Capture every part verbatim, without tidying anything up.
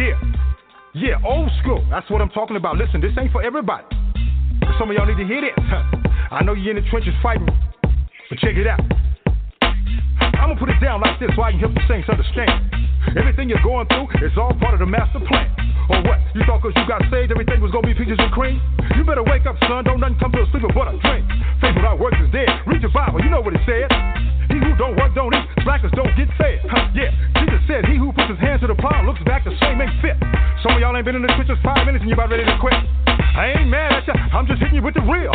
Yeah. Yeah, old school. That's what I'm talking about. Listen, this ain't for everybody. Some of y'all need to hear this. I know you're in the trenches fighting, but check it out. I'm going to put it down like this so I can help the saints understand. Everything you're going through is all part of the master plan. Or what? You thought because you got saved everything was going to be peaches and cream? You better wake up, son. Don't nothing come to a sleeper but a dream. Faith without works is dead. Read your Bible. You know what it says. He who don't work don't eat. Slackers don't get fed. Huh, yeah. Jesus said, he who puts his hands to the plow looks back the same ain't fit. Some of y'all ain't been in the trenches five minutes and you about ready to quit. I ain't mad at you. I'm just hitting you with the real.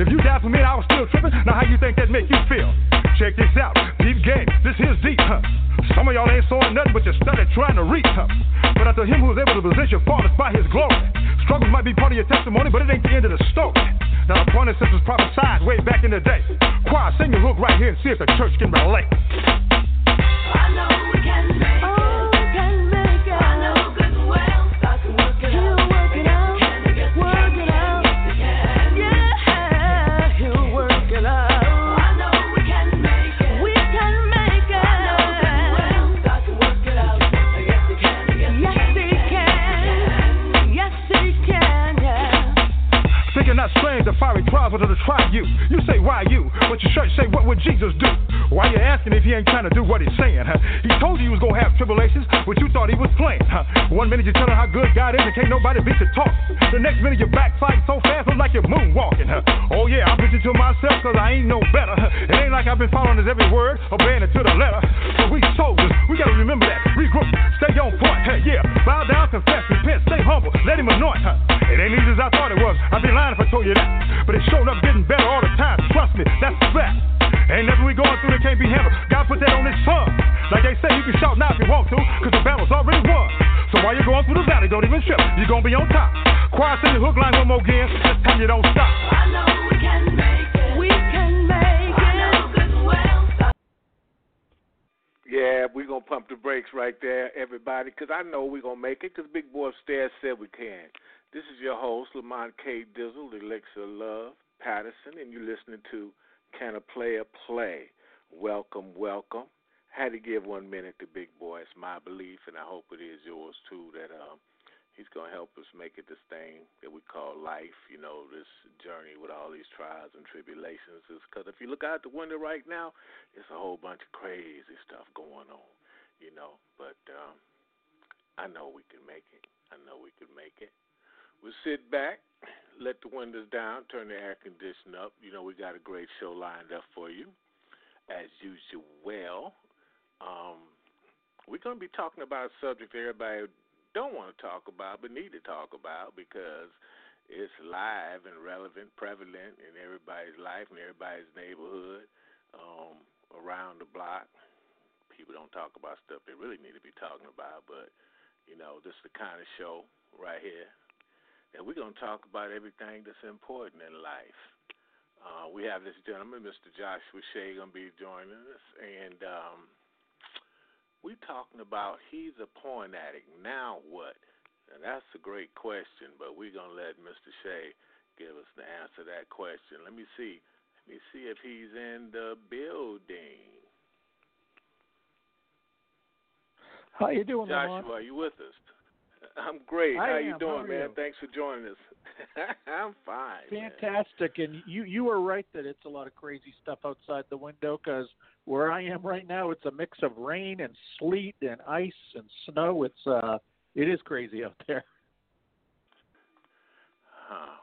If you died for me, I was still tripping. Now how you think that make you feel? Check this out. Deep game. This here's deep. Huh? Some of y'all ain't sowing nothing but you're studying trying to reap. Huh? But unto him who's able to possess your fathers by his glory. Struggles might be part of your testimony, but it ain't the end of the story. Now the point is this was prophesied way back in the day. Choir, sing your hook right here and see if the church can relate. I know we can make it. The fiery trials were to try you. You say why you, but your church say what would Jesus do? Why you asking if he ain't trying to do what he's saying? Huh? He told you he was gonna have tribulations, but you thought he was playing. Huh? One minute you tell her how good God is and can't nobody beat the talk. The next minute you backslide so fast look like you're moonwalking. Huh? Oh yeah, I'm preaching to myself because I ain't no better. Huh? It ain't like I've been following his every word, obeying it to the letter. So we soldiers, we gotta remember that. Regroup, stay on point. Hey, yeah, bow down, confess, repent, stay humble, let him anoint. Huh? It ain't easy as I thought it was. I'd be lying if I told you that. But it's showing up getting better all the time. Trust me, that's a fact. Ain't nothing we going through that can't be handled. God put that on his son. Like they say, you can shout now if you want to, cause the battle's already won. So while you're going through the valley, don't even trip. You're gonna be on top. Choir, sing the hook line one more again. This time you don't stop. I know we can make it. We can make it. I know good well. Yeah, we're gonna pump the brakes right there, everybody, cause I know we're gonna make it, cause Big Boy upstairs said we can. This is your host, Lamont K. Dizzle, the Elixir of Love, Patterson, and you're listening to Can a Player Play? Welcome, welcome. Had to give one minute to Big Boy. It's my belief, and I hope it is yours, too, that um, he's going to help us make it this thing that we call life, you know, this journey with all these trials and tribulations. Because if you look out the window right now, it's a whole bunch of crazy stuff going on, you know. But um, I know we can make it. I know we can make it. We'll sit back, let the windows down, turn the air conditioning up. You know, we got a great show lined up for you, as usual. Um, we're going to be talking about a subject that everybody don't want to talk about but need to talk about because it's live and relevant, prevalent in everybody's life and everybody's neighborhood, um, around the block. People don't talk about stuff they really need to be talking about, but, you know, this is the kind of show right here. And we're going to talk about everything that's important in life. Uh, we have this gentleman, Mister Joshua Shea, going to be joining us. And um, we're talking about He's a Porn Addict. Now what? And that's a great question, but we're going to let Mister Shea give us the answer to that question. Let me see. Let me see if he's in the building. How you doing, Joshua, Lamar? Are you with us? I'm great. I How am. you doing, How man? You? Thanks for joining us. I'm fine. Fantastic. Man. And you, you are right that it's a lot of crazy stuff outside the window because where I am right now, it's a mix of rain and sleet and ice and snow. It's uh, it is crazy out there. Huh.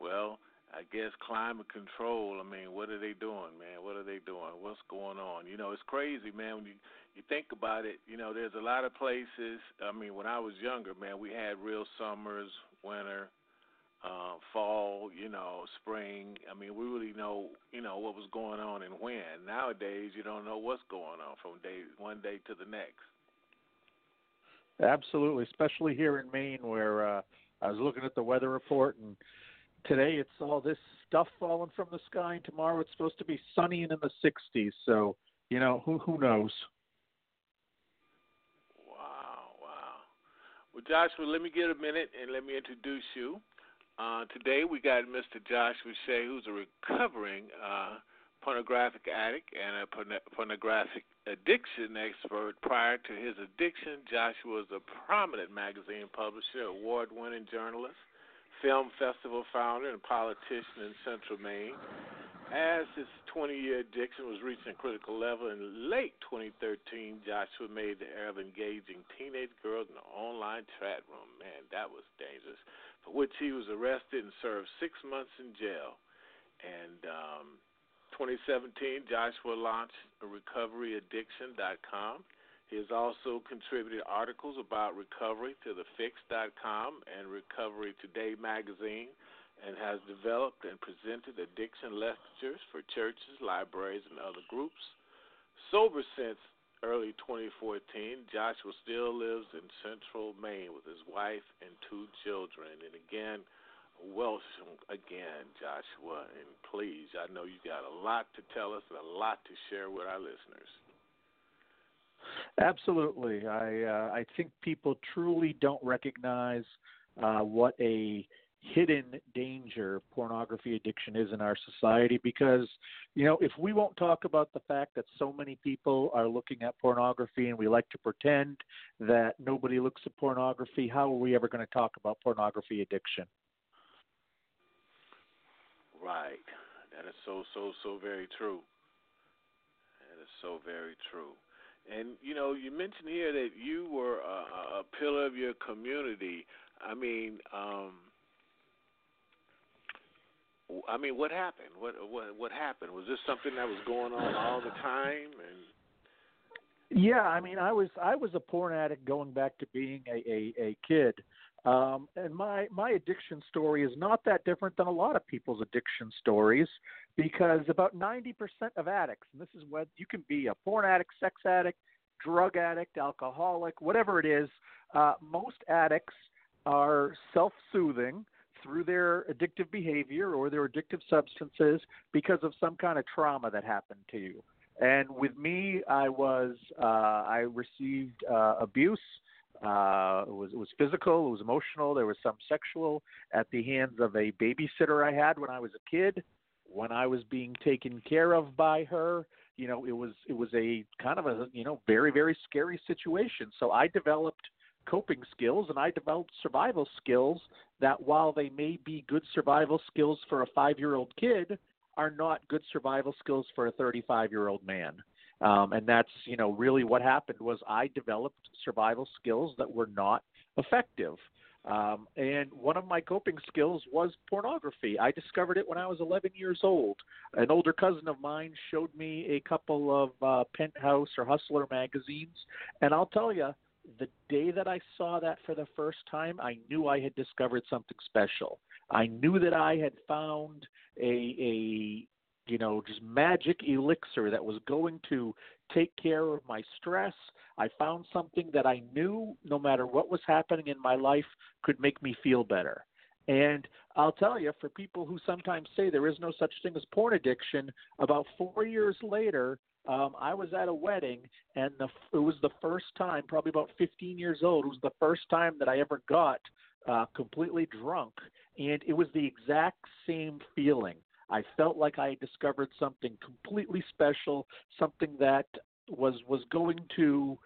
Well, I guess climate control, I mean, what are they doing, man? What are they doing? What's going on? You know, it's crazy, man, when you You think about it, you know, there's a lot of places. I mean, when I was younger, man, we had real summers, winter, uh, fall, you know, spring. I mean, we really know, you know, what was going on and when. Nowadays, you don't know what's going on from day one day to the next. Absolutely, especially here in Maine where uh, I was looking at the weather report, and today it's all this stuff falling from the sky, and tomorrow it's supposed to be sunny and in the sixties. So, you know, who who knows? Well, Joshua, let me get a minute and let me introduce you. Uh, today we got Mister Joshua Shea, who's a recovering uh, pornographic addict and a porn- pornographic addiction expert. Prior to his addiction, Joshua is a prominent magazine publisher, award-winning journalist, film festival founder, and politician in Central Maine. As his twenty-year addiction was reaching a critical level in late twenty thirteen, Joshua made the error of engaging teenage girls in an online chat room. Man, that was dangerous. For which he was arrested and served six months in jail. And um, twenty seventeen, Joshua launched recovery addiction dot com. He has also contributed articles about recovery to the fix dot com and Recovery Today magazine, and has developed and presented addiction lectures for churches, libraries, and other groups. Sober since early twenty fourteen, Joshua still lives in Central Maine with his wife and two children. And again, welcome again, Joshua. And please, I know you got a lot to tell us and a lot to share with our listeners. Absolutely. I uh, I think people truly don't recognize uh, what a hidden danger pornography addiction is in our society, because, you know, if we won't talk about the fact that so many people are looking at pornography and we like to pretend that nobody looks at pornography, how are we ever going to talk about pornography addiction? Right. That is so, so, so very true. That is so very true. And, you know, you mentioned here that you were a, a pillar of your community. I mean, um, I mean, what happened? What what what happened? Was this something that was going on all the time? And yeah, I mean, I was I was a porn addict going back to being a a, a kid, um, and my my addiction story is not that different than a lot of people's addiction stories, because about ninety percent of addicts, and this is where you can be a porn addict, sex addict, drug addict, alcoholic, whatever it is. Uh, most addicts are self-soothing through their addictive behavior or their addictive substances because of some kind of trauma that happened to you. And with me, I was, uh, I received uh, abuse. Uh, it was, it was physical, it was emotional. There was some sexual at the hands of a babysitter I had when I was a kid, when I was being taken care of by her. You know, it was, it was a kind of a, you know, very, very scary situation. So I developed coping skills, and I developed survival skills that, while they may be good survival skills for a five-year-old kid, are not good survival skills for a thirty-five-year-old man. Um, and that's, you know, really what happened was I developed survival skills that were not effective. Um, and one of my coping skills was pornography. I discovered it when I was eleven years old. An older cousin of mine showed me a couple of uh, Penthouse or Hustler magazines, and I'll tell you, the day that I saw that for the first time, I knew I had discovered something special. I knew that I had found a, a, you know, just magic elixir that was going to take care of my stress. I found something that I knew, no matter what was happening in my life, could make me feel better. And I'll tell you, for people who sometimes say there is no such thing as porn addiction, about four years later, Um, I was at a wedding, and the, it was the first time, probably about fifteen years old, it was the first time that I ever got uh, completely drunk, and it was the exact same feeling. I felt like I had discovered something completely special, something that was, was going to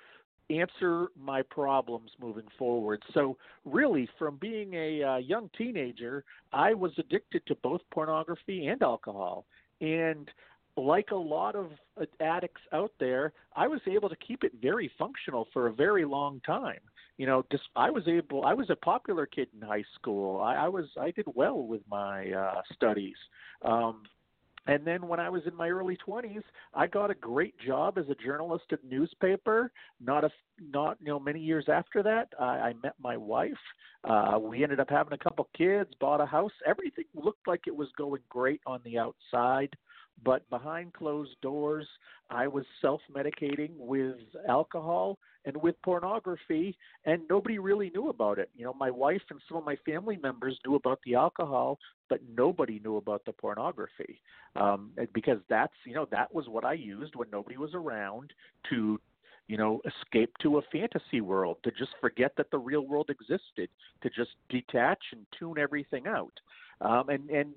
answer my problems moving forward. So really, from being a uh, young teenager, I was addicted to both pornography and alcohol, and like a lot of addicts out there, I was able to keep it very functional for a very long time. You know, just, I was able, I was a popular kid in high school. I, I was, I did well with my uh, studies. Um, and then when I was in my early twenties, I got a great job as a journalist at a newspaper. Not a, not, you know, many years after that, I, I met my wife. Uh, we ended up having a couple kids, bought a house. Everything looked like it was going great on the outside. But behind closed doors, I was self-medicating with alcohol and with pornography, and nobody really knew about it. You know, my wife and some of my family members knew about the alcohol, but nobody knew about the pornography, um, because that's, you know, that was what I used when nobody was around to, you know, escape to a fantasy world, to just forget that the real world existed, to just detach and tune everything out. Um, and, and,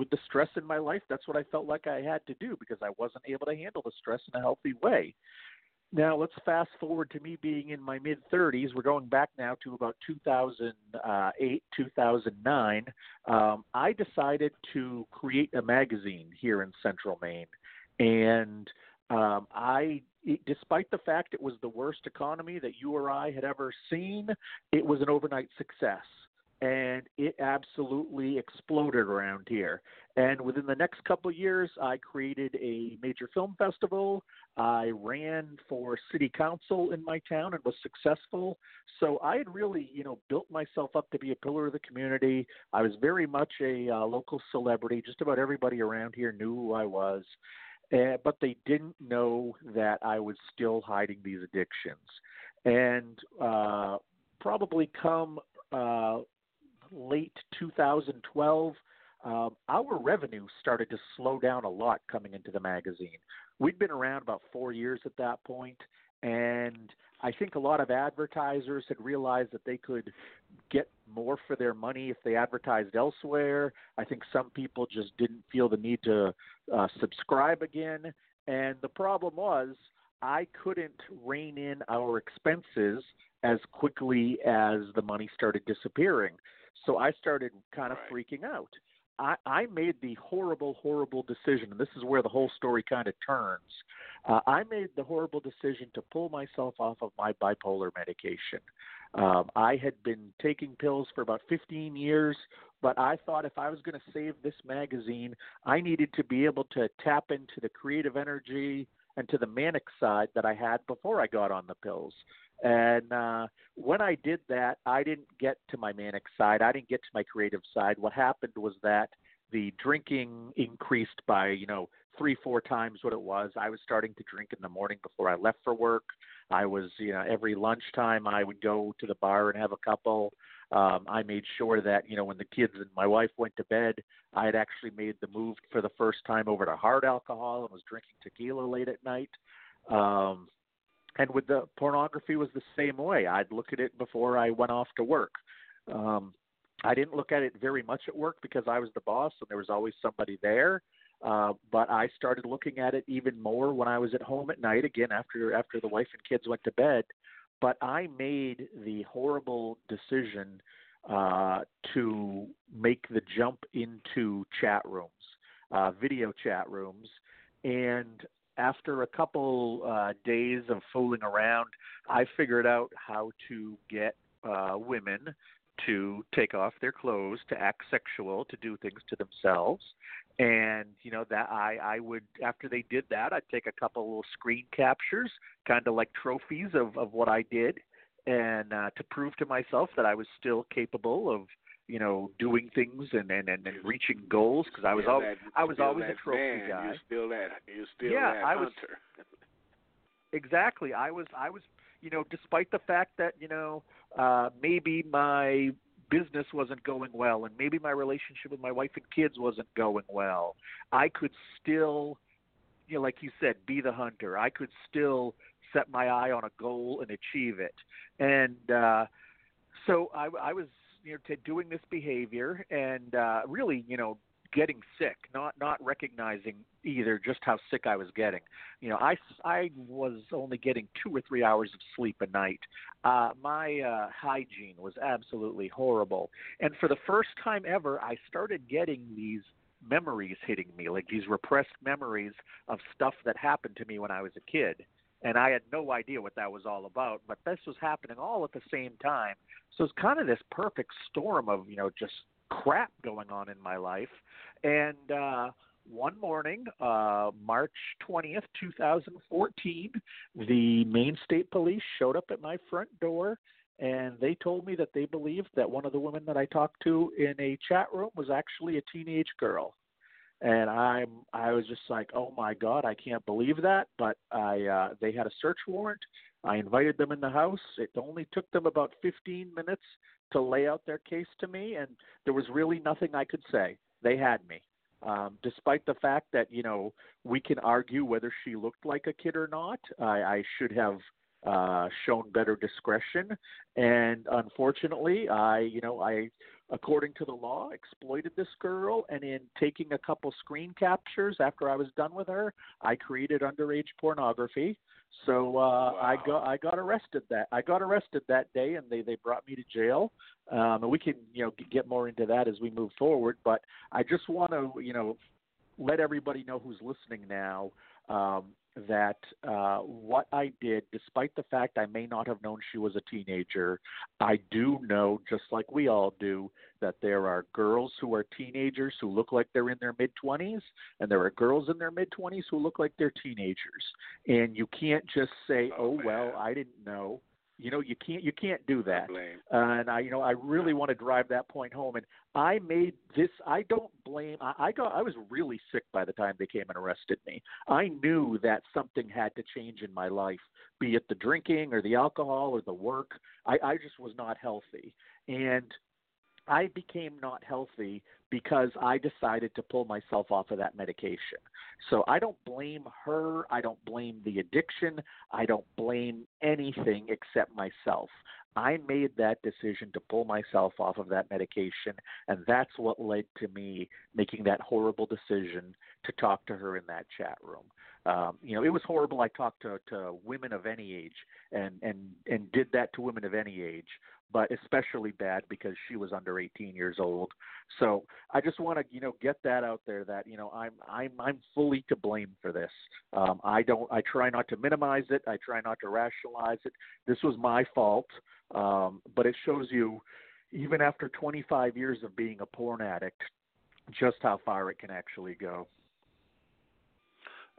With the stress in my life, that's what I felt like I had to do because I wasn't able to handle the stress in a healthy way. Now let's fast forward to me being in my mid-thirties. We're going back now to about two thousand eight, two thousand nine. Um, I decided to create a magazine here in Central Maine, and um, I, despite the fact it was the worst economy that you or I had ever seen, it was an overnight success. And it absolutely exploded around here. And within the next couple of years, I created a major film festival. I ran for city council in my town and was successful. So I had really, you know, built myself up to be a pillar of the community. I was very much a uh, local celebrity. Just about everybody around here knew who I was. Uh, but they didn't know that I was still hiding these addictions. And uh, probably come... Uh, late two thousand twelve, um, our revenue started to slow down a lot coming into the magazine. We'd been around about four years at that point, and I think a lot of advertisers had realized that they could get more for their money if they advertised elsewhere. I think some people just didn't feel the need to uh, subscribe again, and the problem was I couldn't rein in our expenses as quickly as the money started disappearing. So I started kind of right. freaking out. I, I made the horrible, horrible decision, and this is where the whole story kind of turns. Uh, I made the horrible decision to pull myself off of my bipolar medication. Um, I had been taking pills for about fifteen years, but I thought if I was going to save this magazine, I needed to be able to tap into the creative energy and to the manic side that I had before I got on the pills. And uh, when I did that, I didn't get to my manic side. I didn't get to my creative side. What happened was that the drinking increased by, you know, three, four times what it was. I was starting to drink in the morning before I left for work. I was, you know, every lunchtime I would go to the bar and have a couple. Um, I made sure that, you know, when the kids and my wife went to bed, I had actually made the move for the first time over to hard alcohol and was drinking tequila late at night. Um, And with the pornography was the same way. I'd look at it before I went off to work. Um, I didn't look at it very much at work because I was the boss and there was always somebody there. Uh, but I started looking at it even more when I was at home at night, again, after after the wife and kids went to bed. But I made the horrible decision uh, to make the jump into chat rooms, uh, video chat rooms. And after a couple uh, days of fooling around, I figured out how to get uh, women to take off their clothes, to act sexual, to do things to themselves. And, you know, that I, I would, after they did that, I'd take a couple little screen captures, kind of like trophies of, of what I did, and uh, to prove to myself that I was still capable of, you know, doing things and, and, and, and reaching goals, because I was always I was always a trophy man. guy. You're still that. You're still yeah, that I hunter. Was, exactly. I was. I was. You know, despite the fact that you know uh, maybe my business wasn't going well, and maybe my relationship with my wife and kids wasn't going well, I could still, you know, like you said, be the hunter. I could still set my eye on a goal and achieve it. And uh, so I, I was. You know, to doing this behavior and uh, really, you know, getting sick, not not recognizing either just how sick I was getting. You know, I, I was only getting two or three hours of sleep a night. Uh, my uh, hygiene was absolutely horrible. And for the first time ever, I started getting these memories hitting me, like these repressed memories of stuff that happened to me when I was a kid. And I had no idea what that was all about, but this was happening all at the same time. So it's kind of this perfect storm of, you know, just crap going on in my life. And uh, one morning, uh, March twentieth, two thousand fourteen, the Maine State Police showed up at my front door, and they told me that they believed that one of the women that I talked to in a chat room was actually a teenage girl. And I'm, I was just like, oh, my God, I can't believe that. But I, uh, they had a search warrant. I invited them in the house. It only took them about fifteen minutes to lay out their case to me, and there was really nothing I could say. They had me, um, despite the fact that, you know, we can argue whether she looked like a kid or not. I, I should have uh, shown better discretion. And unfortunately, I, you know, I according to the law, exploited this girl, and in taking a couple screen captures after I was done with her, I created underage pornography. So uh, wow. I got I got arrested that I got arrested that day, and they, they brought me to jail. Um, and we can you know get more into that as we move forward. But I just want to you know let everybody know who's listening now um, that uh, what I did, despite the fact I may not have known she was a teenager, I do know, just like we all do, that there are girls who are teenagers who look like they're in their mid-twenties, and there are girls in their mid-twenties who look like they're teenagers. And you can't just say, oh, oh well, I didn't know. You know, you can't you can't do that. Uh, and I, you know, I really want to drive that point home. And I made this. I don't blame. I, I got. I was really sick by the time they came and arrested me. I knew that something had to change in my life, be it the drinking or the alcohol or the work. I, I just was not healthy, and I became not healthy because I decided to pull myself off of that medication. So I don't blame her. I don't blame the addiction. I don't blame anything except myself. I made that decision to pull myself off of that medication, and that's what led to me making that horrible decision to talk to her in that chat room. Um, you know, it was horrible. I talked to, to women of any age and, and, and did that to women of any age, but especially bad because she was under eighteen years old. So I just want to, you know, get that out there that, you know, I'm, I'm, I'm fully to blame for this. Um, I don't, I try not to minimize it. I try not to rationalize it. This was my fault. Um, but it shows you, even after twenty-five years of being a porn addict, just how far it can actually go.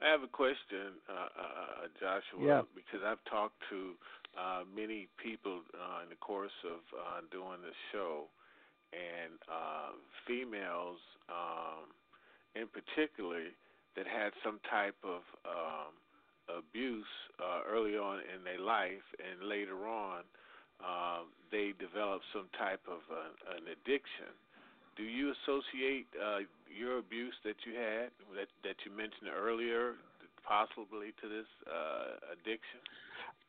I have a question, uh, uh, Joshua, yeah. because I've talked to uh, many people uh, in the course of uh, doing this show, and uh, females um, in particular that had some type of um, abuse uh, early on in their life, and later on uh, they developed some type of uh, an addiction. Do you associate uh, your abuse that you had, that, that you mentioned earlier, possibly to this uh, addiction?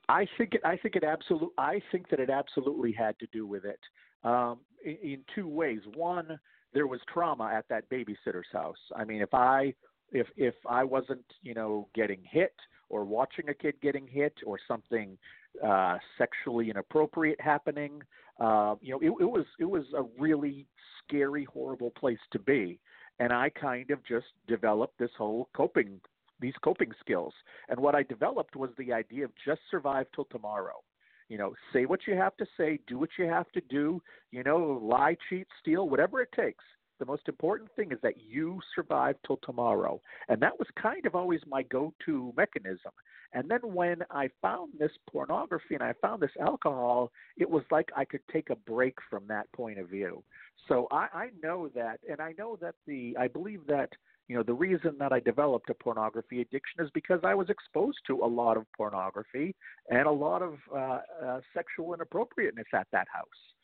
I think it, I think it absolutely. I think that it absolutely had to do with it um, in, in two ways. One, there was trauma at that babysitter's house. I mean, if I if if I wasn't, you know, getting hit or watching a kid getting hit or something uh, sexually inappropriate happening, uh, you know, it, it was it was a really scary, horrible place to be. And I kind of just developed this whole coping, these coping skills. And what I developed was the idea of just survive till tomorrow. You know, say what you have to say, do what you have to do, you know, lie, cheat, steal, whatever it takes. The most important thing is that you survive till tomorrow. And that was kind of always my go-to mechanism. And then when I found this pornography and I found this alcohol, it was like I could take a break from that point of view. So I, I know that, and I know that the, I believe that, you know, the reason that I developed a pornography addiction is because I was exposed to a lot of pornography and a lot of uh, uh, sexual inappropriateness at that house.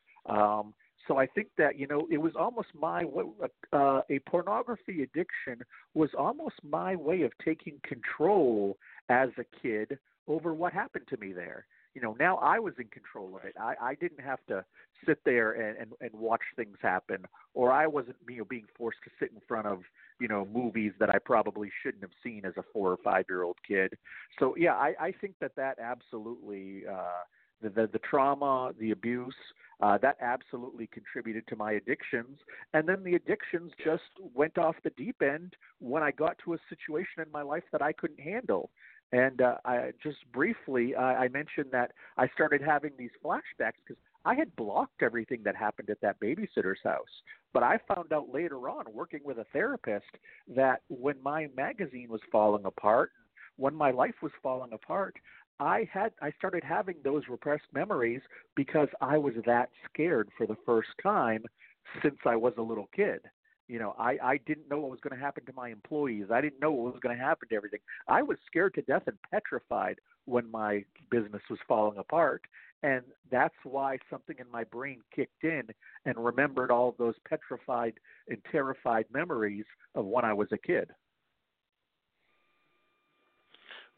Um, So I think that, you know, it was almost my uh, – a pornography addiction was almost my way of taking control as a kid over what happened to me there. You know, now I was in control of it. I, I didn't have to sit there and, and, and watch things happen, or I wasn't, you know, being forced to sit in front of, you know, movies that I probably shouldn't have seen as a four- or five-year-old kid. So, yeah, I, I think that that absolutely uh, – The, the, the trauma, the abuse, uh, that absolutely contributed to my addictions. And then the addictions just went off the deep end when I got to a situation in my life that I couldn't handle. And uh, I, just briefly, I, I mentioned that I started having these flashbacks because I had blocked everything that happened at that babysitter's house. But I found out later on, working with a therapist, that when my magazine was falling apart, when my life was falling apart, I had I started having those repressed memories because I was that scared for the first time since I was a little kid. You know, I, I didn't know what was going to happen to my employees. I didn't know what was going to happen to everything. I was scared to death and petrified when my business was falling apart. And that's why something in my brain kicked in and remembered all of those petrified and terrified memories of when I was a kid.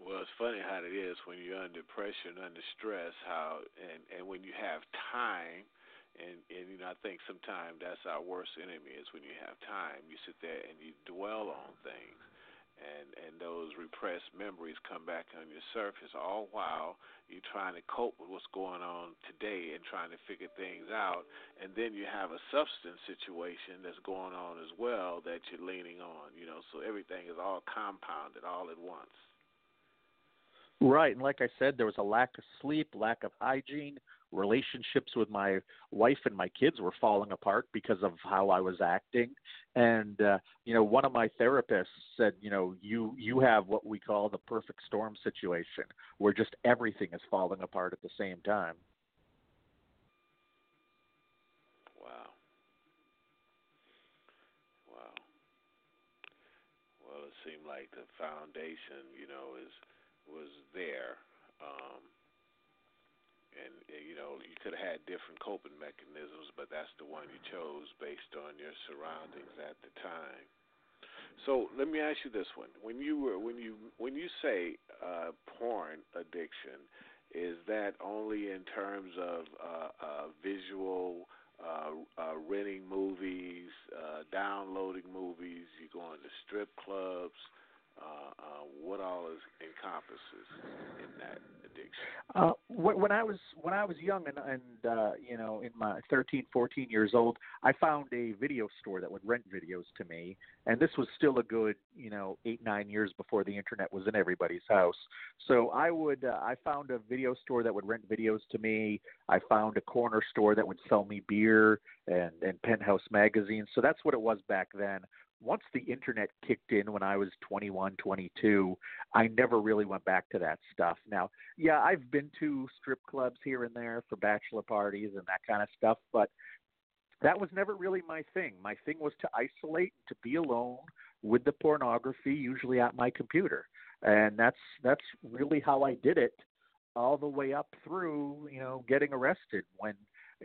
Well, it's funny how it is when you're under pressure and under stress, how and, and when you have time And, and, you know, I think sometimes that's our worst enemy is when you have time, you sit there and you dwell on things. And, and those repressed memories come back on your surface, all while you're trying to cope with what's going on today and trying to figure things out. And then you have a substance situation that's going on as well that you're leaning on, you know, so everything is all compounded all at once. Right. And like I said, there was a lack of sleep, lack of hygiene. Relationships with my wife and my kids were falling apart because of how I was acting. And, uh, you know, one of my therapists said, you know, you, you have what we call the perfect storm situation where just everything is falling apart at the same time. Wow. Wow. Well, it seemed like the foundation, you know, is, was there, um, And, you know, you could have had different coping mechanisms, but that's the one you chose based on your surroundings at the time. So let me ask you this one. When you were, when you, when you say uh, porn addiction, is that only in terms of uh, uh, visual, uh, uh, renting movies, uh, downloading movies, you going to strip clubs? Uh, uh, what all is encompasses in that addiction? Uh, when I was when I was young and, and uh, you know, in my thirteen, fourteen years old, I found a video store that would rent videos to me, and this was still a good, you know, eight, nine years before the internet was in everybody's house. So I would uh, I found a video store that would rent videos to me. I found a corner store that would sell me beer and, and Penthouse magazines. So that's what it was back then. Once the internet kicked in when I was twenty-one, twenty-two, I never really went back to that stuff. Now, yeah, I've been to strip clubs here and there for bachelor parties and that kind of stuff, but that was never really my thing. My thing was to isolate, to be alone with the pornography, usually at my computer. And that's that's really how I did it all the way up through, you know, getting arrested when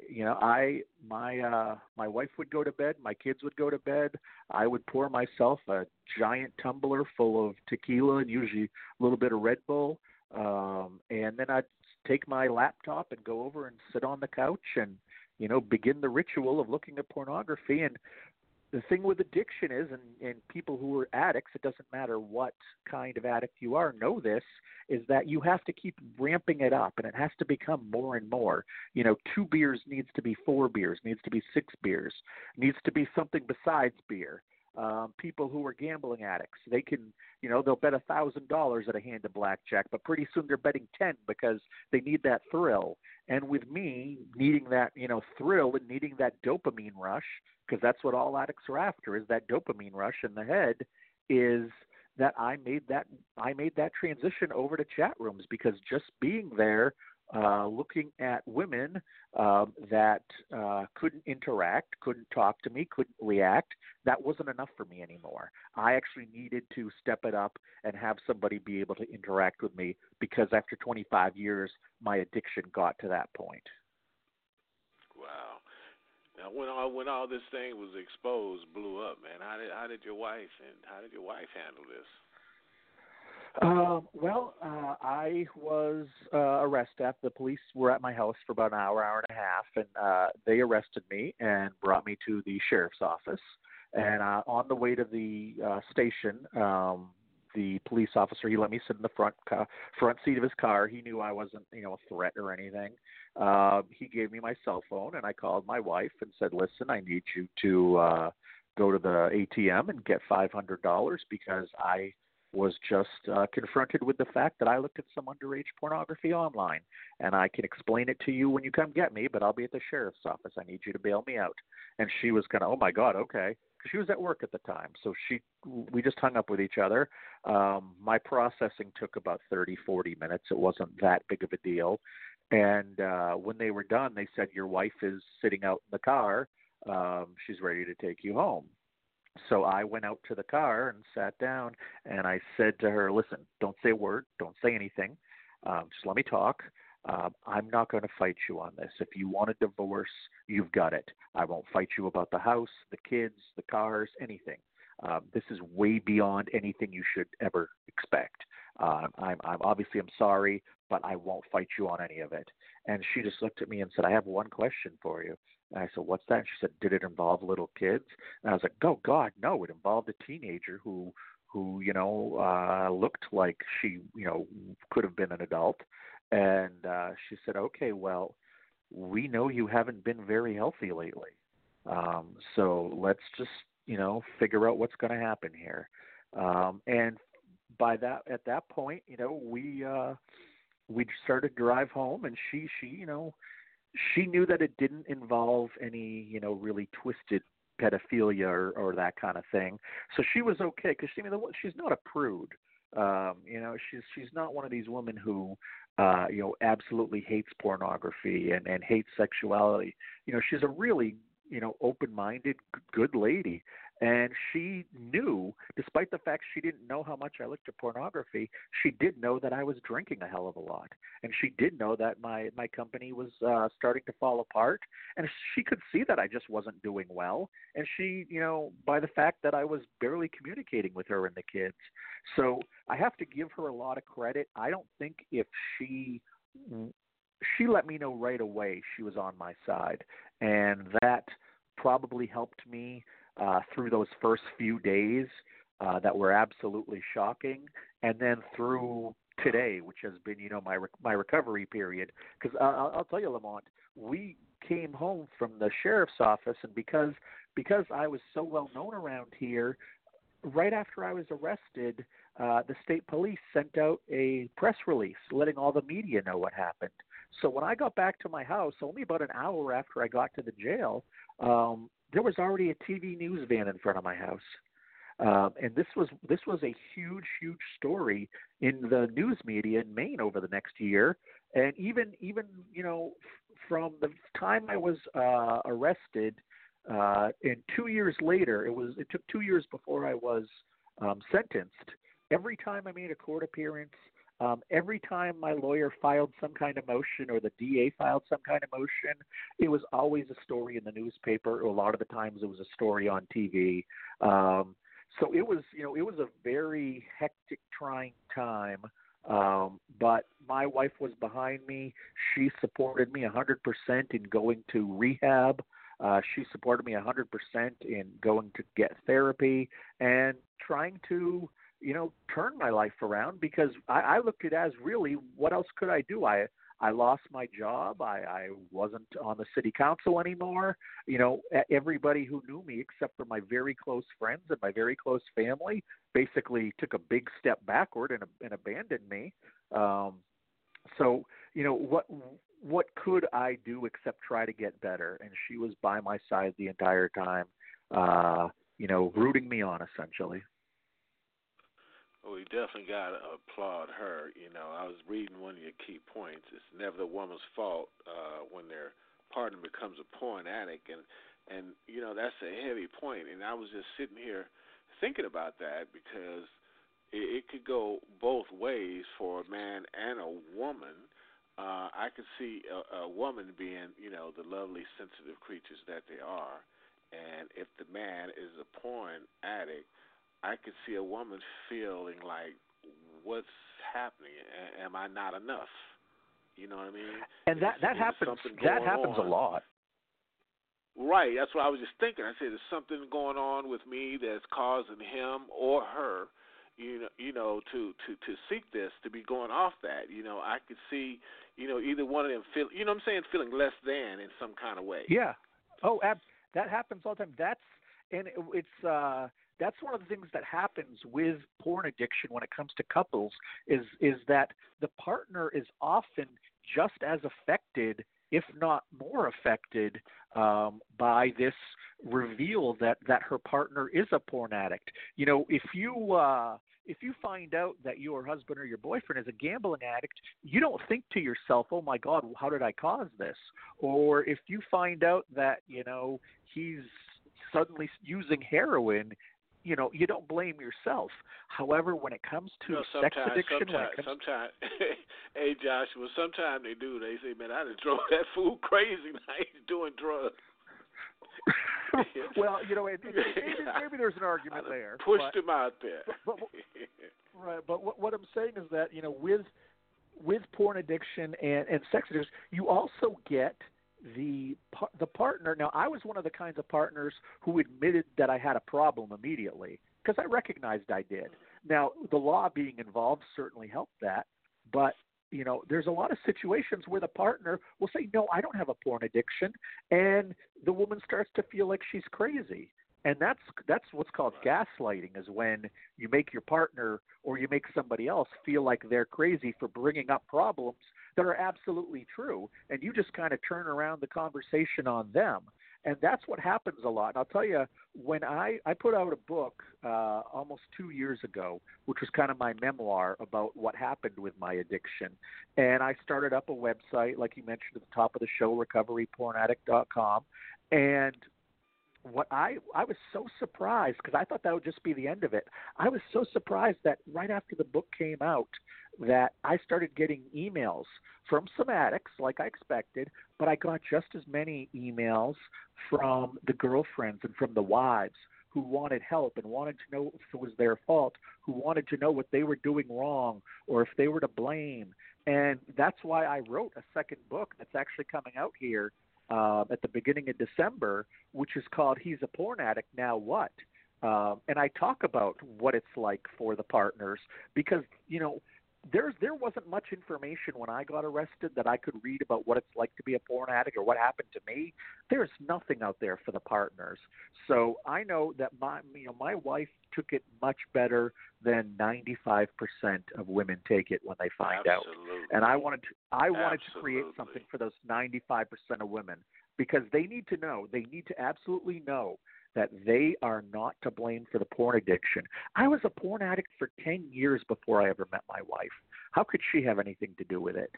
You know, I, my, uh, my wife would go to bed. My kids would go to bed. I would pour myself a giant tumbler full of tequila and usually a little bit of Red Bull. Um, and then I'd take my laptop and go over and sit on the couch and, you know, begin the ritual of looking at pornography. And the thing with addiction is, and, and people who are addicts, it doesn't matter what kind of addict you are, know this, is that you have to keep ramping it up, and it has to become more and more. You know, two beers needs to be four beers, needs to be six beers, needs to be something besides beer. Um, people who are gambling addicts, they can, you know, they'll bet one thousand dollars at a hand of blackjack, but pretty soon they're betting ten because they need that thrill. And with me needing that, you know, thrill and needing that dopamine rush, because that's what all addicts are after is that dopamine rush in the head, is that I made that, I made that transition over to chat rooms because just being there, Uh, looking at women uh, that uh, couldn't interact, couldn't talk to me, couldn't react, that wasn't enough for me anymore. I actually needed to step it up and have somebody be able to interact with me because after twenty-five years, my addiction got to that point. Wow. Now, when all, when all this thing was exposed, blew up, man, how did, how did your wife and how did your wife handle this? Um, well, uh, I was uh, arrested. The police were at my house for about an hour, hour and a half, and uh, they arrested me and brought me to the sheriff's office. And uh, on the way to the uh, station, um, the police officer, he let me sit in the front ca- front seat of his car. He knew I wasn't, you know, a threat or anything. Uh, he gave me my cell phone, and I called my wife and said, "Listen, I need you to uh, go to the A T M and get five hundred dollars because I was just uh, confronted with the fact that I looked at some underage pornography online, and I can explain it to you when you come get me, but I'll be at the sheriff's office. I need you to bail me out." And she was kind of, "Oh my God, okay." She was at work at the time, so she we just hung up with each other. Um, my processing took about thirty, forty minutes. It wasn't that big of a deal. And uh, when they were done, they said, "Your wife is sitting out in the car. Um, she's ready to take you home." So I went out to the car and sat down, and I said to her, "Listen, don't say a word, don't say anything, um, just let me talk. Um, I'm not going to fight you on this. If you want a divorce, you've got it. I won't fight you about the house, the kids, the cars, anything. Um, this is way beyond anything you should ever expect. Uh, I'm, I'm obviously I'm sorry, but I won't fight you on any of it. And she just looked at me and said, I have one question for you. And I said, what's that? And she said, did it involve little kids? And I was like, oh, God, no, it involved a teenager who, who you know, uh, looked like she, you know, could have been an adult. And uh, she said, okay, well, we know you haven't been very healthy lately. Um, so let's just, you know, figure out what's going to happen here. Um, and by that, at that point, you know, we, uh, we started to drive home, and she, she, you know, she knew that it didn't involve any, you know, really twisted pedophilia or, or that kind of thing. So she was okay. Cause she, I mean, she's not a prude. Um, you know, she's, she's not one of these women who, uh, you know, absolutely hates pornography and, and hates sexuality. You know, she's a really, you know, open-minded, good lady. And she knew, despite the fact she didn't know how much I looked at pornography, she did know that I was drinking a hell of a lot. And she did know that my, my company was uh, starting to fall apart. And she could see that I just wasn't doing well. And she, you know, by the fact that I was barely communicating with her and the kids. So I have to give her a lot of credit. I don't think if she she let me know right away she was on my side. And that probably helped me uh, through those first few days uh, that were absolutely shocking. And then through today, which has been, you know, my, re- my recovery period. Because uh, I'll tell you, Lamont, we came home from the sheriff's office, and because because I was so well known around here, right after I was arrested, uh, the state police sent out a press release letting all the media know what happened. So when I got back to my house, only about an hour after I got to the jail, um, there was already a T V news van in front of my house. Um, and this was this was a huge, huge story in the news media in Maine over the next year. And even, even you know, from the time I was uh, arrested, uh, and two years later, it was it took two years before I was um, sentenced. Every time I made a court appearance, Um, every time my lawyer filed some kind of motion or the D A filed some kind of motion, it was always a story in the newspaper. A lot of the times it was a story on T V. Um, so it was, you know, it was a very hectic, trying time. Um, but my wife was behind me. She supported me one hundred percent in going to rehab. Uh, she supported me one hundred percent in going to get therapy and trying to, you know, turn my life around, because I, I looked at it as really, what else could I do? I I lost my job. I, I wasn't on the city council anymore. You know, everybody who knew me except for my very close friends and my very close family basically took a big step backward and, and abandoned me. Um, so, you know, what what could I do except try to get better? And she was by my side the entire time, uh, you know, rooting me on essentially. Well, we definitely got to applaud her. You know, I was reading one of your key points. It's never the woman's fault uh, when their partner becomes a porn addict. And, and, you know, that's a heavy point. And I was just sitting here thinking about that, because it, it could go both ways for a man and a woman. Uh, I could see a, a woman being, you know, the lovely, sensitive creatures that they are. And if the man is a porn addict, I could see a woman feeling like, what's happening? A- am I not enough? You know what I mean? And that, that happens that happens on. a lot. Right. That's what I was just thinking. I said, there's something going on with me that's causing him or her, you know, you know, to, to, to seek this, to be going off that. You know, I could see, you know, either one of them feel, you know what I'm saying, feeling less than in some kind of way. Yeah. Oh, ab- that happens all the time. That's, and it, it's, uh, That's one of the things that happens with porn addiction when it comes to couples is is that the partner is often just as affected, if not more affected, um, by this reveal that, that her partner is a porn addict. You know, if you uh, if you find out that your husband or your boyfriend is a gambling addict, you don't think to yourself, oh, my God, how did I cause this? Or if you find out that, you know, he's suddenly using heroin, you know, you don't blame yourself. However, when it comes to no, sex addiction, sometimes, when it comes sometimes, hey Joshua, sometimes they do. They say, "Man, I just drove that fool crazy. Now he's doing drugs." Well, you know, it, it, maybe, maybe there's an argument there. Pushed but, him out there. But, but, Right, but what, what I'm saying is that, you know, with with porn addiction and, and sex addiction, you also get the the partner. Now, I was one of the kinds of partners who admitted that I had a problem immediately because I recognized I did. Now, the law being involved certainly helped that, but you know, there's a lot of situations where the partner will say, no, I don't have a porn addiction, and the woman starts to feel like she's crazy. And that's that's what's called right. gaslighting, is when you make your partner or you make somebody else feel like they're crazy for bringing up problems that are absolutely true, and you just kind of turn around the conversation on them. And that's what happens a lot. And I'll tell you, when I, I put out a book uh, almost two years ago, which was kind of my memoir about what happened with my addiction, and I started up a website, like you mentioned at the top of the show, recovery porn addict dot com, and What I I was so surprised, because I thought that would just be the end of it. I was so surprised that right after the book came out that I started getting emails from some addicts, like I expected, but I got just as many emails from the girlfriends and from the wives who wanted help and wanted to know if it was their fault, who wanted to know what they were doing wrong or if they were to blame. And that's why I wrote a second book that's actually coming out here Uh, at the beginning of December, which is called He's a Porn Addict, Now What? Uh, and I talk about what it's like for the partners because, you know, there's there wasn't much information when I got arrested that I could read about what it's like to be a porn addict or what happened to me. There's nothing out there for the partners. So I know that my, you know, my wife took it much better than ninety-five percent of women take it when they find Absolutely. out. And I wanted to, I wanted Absolutely. to create something for those ninety-five percent of women because they need to know, they need to absolutely know that they are not to blame for the porn addiction. I was a porn addict for ten years before I ever met my wife. How could she have anything to do with it?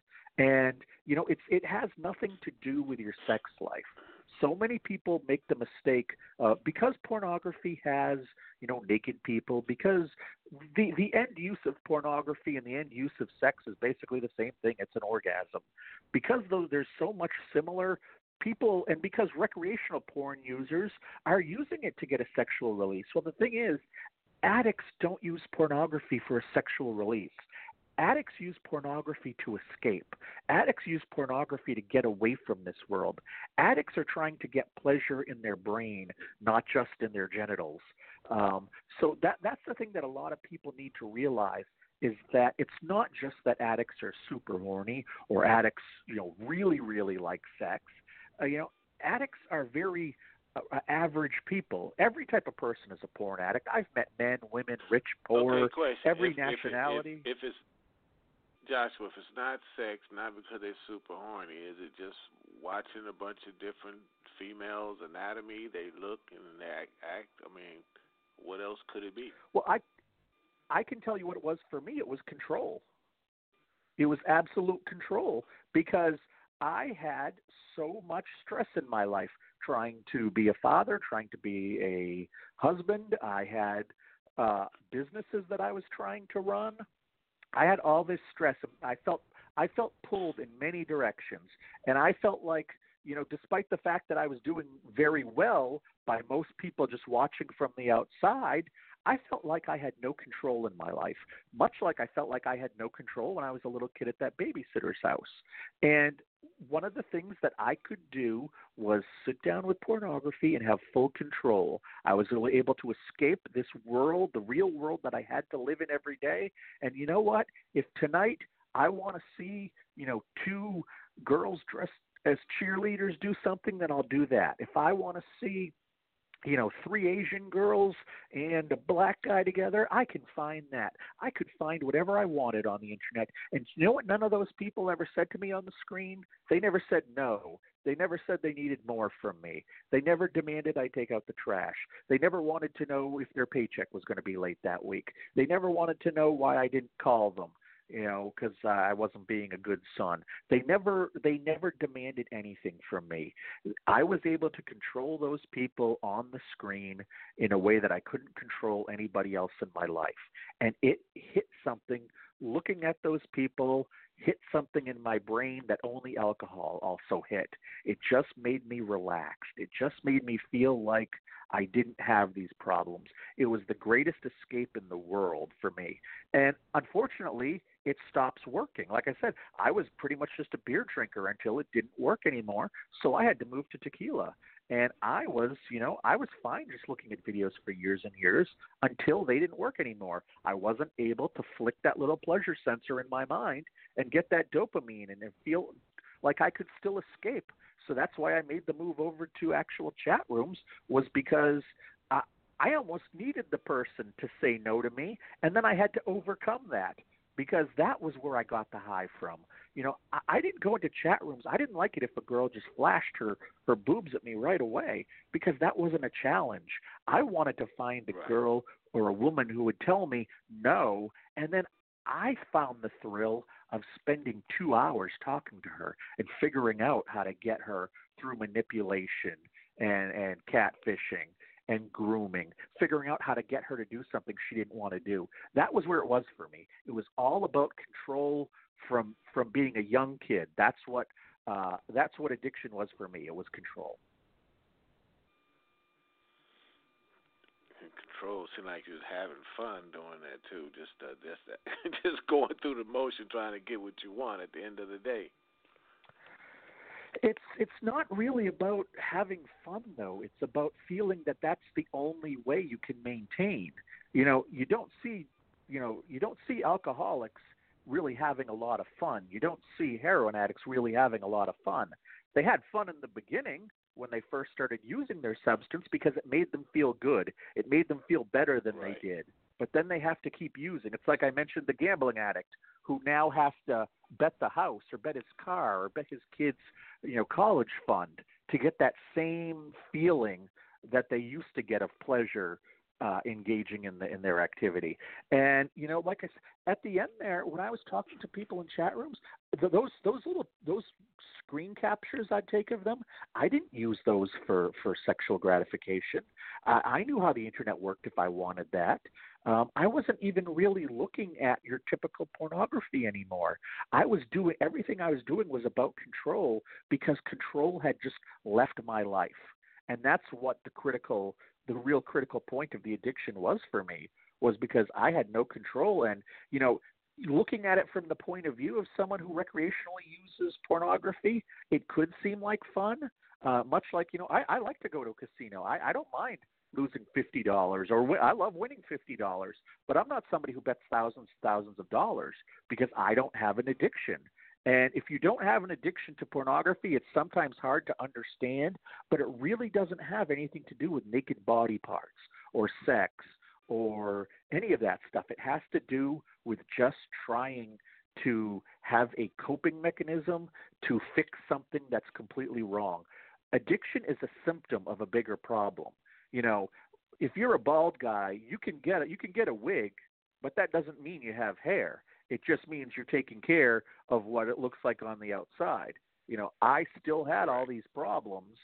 And, you know, it's it has nothing to do with your sex life. So many people make the mistake uh, because pornography has, you know, naked people, because the, the end use of pornography and the end use of sex is basically the same thing. It's an orgasm. Because though there's so much similar people, and because recreational porn users are using it to get a sexual release. Well, the thing is, addicts don't use pornography for a sexual release. Addicts use pornography to escape. Addicts use pornography to get away from this world. Addicts are trying to get pleasure in their brain, not just in their genitals. Um, so that that's the thing that a lot of people need to realize, is that it's not just that addicts are super horny or addicts, you know, really, really like sex. Uh, you know, addicts are very uh, average people. Every type of person is a porn addict. I've met men, women, rich, poor, okay, question. every if, nationality. If, if, if it's Joshua, if it's not sex, not because they're super horny, is it just watching a bunch of different females' anatomy? They look and they act. I mean, what else could it be? Well, I I can tell you what it was for me. It was control. It was absolute control because I had so much stress in my life trying to be a father, trying to be a husband. I had uh, businesses that I was trying to run. I had all this stress. I felt I felt pulled in many directions, and I felt like, you know, despite the fact that I was doing very well by most people just watching from the outside, I felt like I had no control in my life, much like I felt like I had no control when I was a little kid at that babysitter's house. And one of the things that I could do was sit down with pornography and have full control. I was really able to escape this world, the real world that I had to live in every day. And you know what? If tonight I want to see, you know, two girls dressed as cheerleaders do something, then I'll do that. If I want to see, you know, three Asian girls and a black guy together, I can find that. I could find whatever I wanted on the internet. And you know what none of those people ever said to me on the screen? They never said no. They never said they needed more from me. They never demanded I take out the trash. They never wanted to know if their paycheck was going to be late that week. They never wanted to know why I didn't call them, you know, because uh, I wasn't being a good son. They never they never demanded anything from me. I was able to control those people on the screen in a way that I couldn't control anybody else in my life. And it hit something looking at those people, hit something in my brain that only alcohol also hit. It just made me relaxed. It just made me feel like I didn't have these problems. It was the greatest escape in the world for me. And unfortunately, it stops working. Like I said, I was pretty much just a beer drinker until it didn't work anymore. So I had to move to tequila. And I was, you know, I was fine just looking at videos for years and years until they didn't work anymore. I wasn't able to flick that little pleasure sensor in my mind and get that dopamine and feel like I could still escape. So that's why I made the move over to actual chat rooms, was because I, I almost needed the person to say no to me. And then I had to overcome that, because that was where I got the high from. You know, I, I didn't go into chat rooms. I didn't like it if a girl just flashed her, her boobs at me right away, because that wasn't a challenge. I wanted to find a right. girl or a woman who would tell me no, and then I found the thrill of spending two hours talking to her and figuring out how to get her through manipulation and, and catfishing and grooming, figuring out how to get her to do something she didn't want to do. That was where it was for me. It was all about control from from being a young kid. That's what uh, that's what addiction was for me. It was control. And control seemed like you was having fun doing that too. Just uh, just uh, just going through the motion, trying to get what you want at the end of the day. It's it's not really about having fun, though. It's about feeling that that's the only way you can maintain. You know, you don't see, you know, you don't see alcoholics really having a lot of fun. You don't see heroin addicts really having a lot of fun. They had fun in the beginning when they first started using their substance, because it made them feel good. It made them feel better than right. they did. But then they have to keep using. It's like I mentioned the gambling addict who now has to bet the house or bet his car or bet his kids' you know, college fund to get that same feeling that they used to get of pleasure uh, engaging in the in their activity. And you know, like I said, at the end there, when I was talking to people in chat rooms, th- those those little those screen captures I'd take of them, I didn't use those for for sexual gratification. I, I knew how the internet worked if I wanted that. Um, I wasn't even really looking at your typical pornography anymore. I was doing everything I was doing was about control, because control had just left my life. And that's what the critical, the real critical point of the addiction was for me, was because I had no control. And, you know, looking at it from the point of view of someone who recreationally uses pornography, it could seem like fun, uh, much like, you know, I, I like to go to a casino. I, I don't mind losing fifty dollars, or win- I love winning fifty dollars, but I'm not somebody who bets thousands and thousands of dollars, because I don't have an addiction. And if you don't have an addiction to pornography, it's sometimes hard to understand, but it really doesn't have anything to do with naked body parts or sex or any of that stuff. It has to do with just trying to have a coping mechanism to fix something that's completely wrong. Addiction is a symptom of a bigger problem. You know, if you're a bald guy, you can get a, you can get a wig, but that doesn't mean you have hair. It just means you're taking care of what it looks like on the outside. You know, I still had all these problems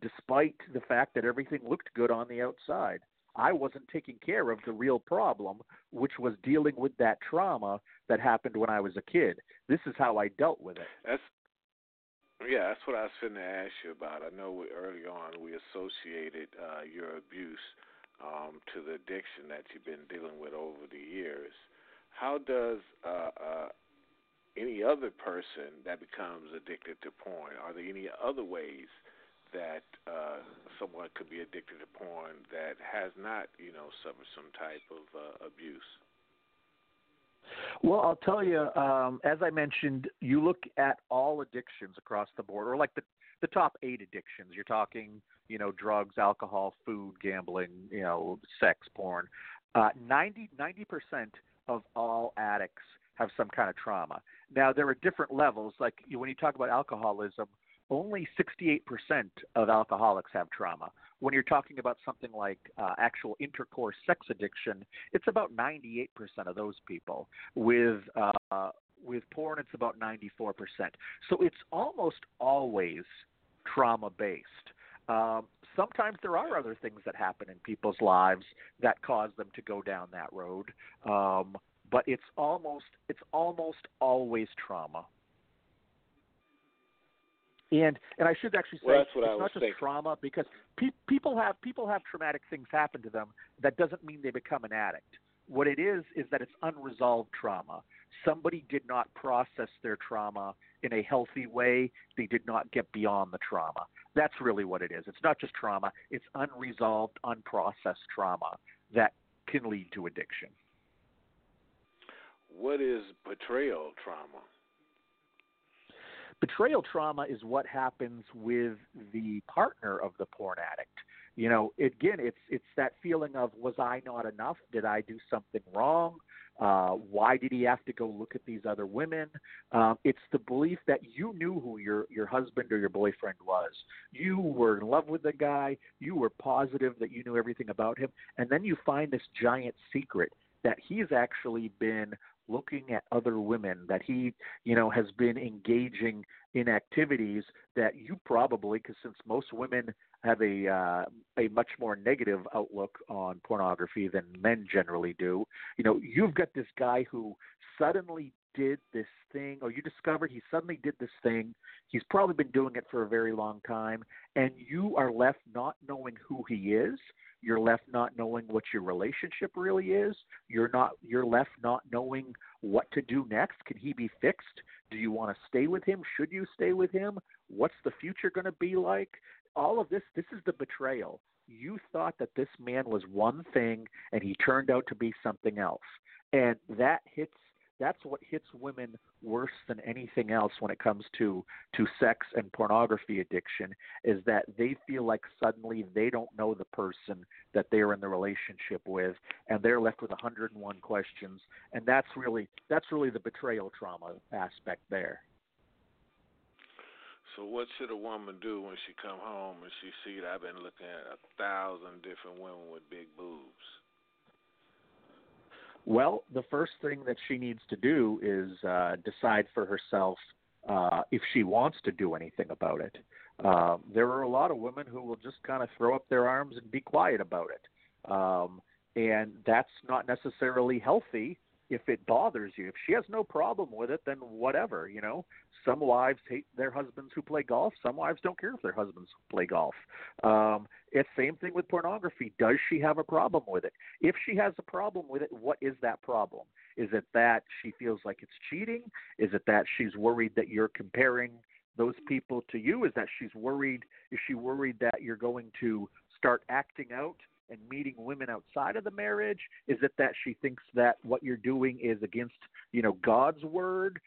despite the fact that everything looked good on the outside. I wasn't taking care of the real problem, which was dealing with that trauma that happened when I was a kid. This is how I dealt with it. That's Yeah, that's what I was finna ask you about. I know we, early on we associated uh, your abuse um, to the addiction that you've been dealing with over the years. How does uh, uh, any other person that becomes addicted to porn, are there any other ways that uh, someone could be addicted to porn that has not, you know, suffered some type of uh, abuse? Well, I'll tell you, um, as I mentioned, you look at all addictions across the board, or like the, the top eight addictions. You're talking, you know, drugs, alcohol, food, gambling, you know, sex, porn. Uh, ninety, ninety percent of all addicts have some kind of trauma. Now, there are different levels. Like when you talk about alcoholism, only sixty-eight percent of alcoholics have trauma. When you're talking about something like uh, actual intercourse sex addiction, it's about ninety-eight percent of those people. With uh, with porn, it's about ninety-four percent. So it's almost always trauma-based. Um, sometimes there are other things that happen in people's lives that cause them to go down that road. Um, but it's almost it's almost always trauma. And and I should actually say well, that's what it's I not just thinking. trauma, because pe- people have people have traumatic things happen to them. That doesn't mean they become an addict. What it is is that it's unresolved trauma. Somebody did not process their trauma in a healthy way. They did not get beyond the trauma. That's really what it is. It's not just trauma. It's unresolved, unprocessed trauma that can lead to addiction. What is betrayal trauma? Betrayal trauma is what happens with the partner of the porn addict. You know, again, it's it's that feeling of, was I not enough? Did I do something wrong? Uh, why did he have to go look at these other women? Uh, it's the belief that you knew who your, your husband or your boyfriend was. You were in love with the guy. You were positive that you knew everything about him. And then you find this giant secret that he's actually been looking at other women, that he, you know, has been engaging in activities that you probably, because since most women have a uh, a much more negative outlook on pornography than men generally do, you know, you've got this guy who suddenly did this thing, or you discovered he suddenly did this thing. He's probably been doing it for a very long time, and you are left not knowing who he is. You're left not knowing what your relationship really is. You're not. You're left not knowing what to do next. Can he be fixed? Do you want to stay with him? Should you stay with him? What's the future going to be like? All of this, this is the betrayal. You thought that this man was one thing, and he turned out to be something else. And that hits. That's what hits women worse than anything else when it comes to, to sex and pornography addiction, is that they feel like suddenly they don't know the person that they're in the relationship with, and they're left with one hundred one questions. And that's really that's really the betrayal trauma aspect there. So what should a woman do when she come home and she see that I've been looking at a thousand different women with big boobs? Well, the first thing that she needs to do is uh, decide for herself uh, if she wants to do anything about it. Um, there are a lot of women who will just kind of throw up their arms and be quiet about it. Um, and that's not necessarily healthy if it bothers you. If she has no problem with it, then whatever, you know. Some wives hate their husbands who play golf. Some wives don't care if their husbands play golf. Um, it's same thing with pornography. Does she have a problem with it? If she has a problem with it, what is that problem? Is it that she feels like it's cheating? Is it that she's worried that you're comparing those people to you? Is that she's worried? Is she worried that you're going to start acting out and meeting women outside of the marriage? Is it that she thinks that what you're doing is against, you know, God's word?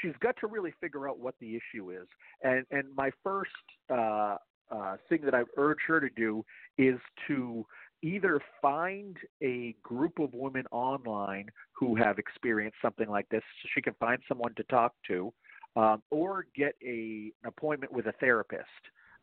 She's got to really figure out what the issue is. And and my first uh, uh, thing that I urge her to do is to either find a group of women online who have experienced something like this, so she can find someone to talk to, um, or get a, an appointment with a therapist.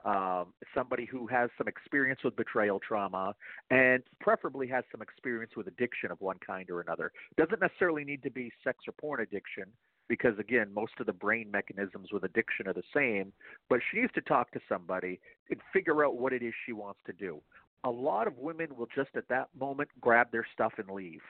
Um, somebody who has some experience with betrayal trauma and preferably has some experience with addiction of one kind or another. Doesn't necessarily need to be sex or porn addiction, because, again, most of the brain mechanisms with addiction are the same, but she needs to talk to somebody and figure out what it is she wants to do. A lot of women will just at that moment grab their stuff and leave.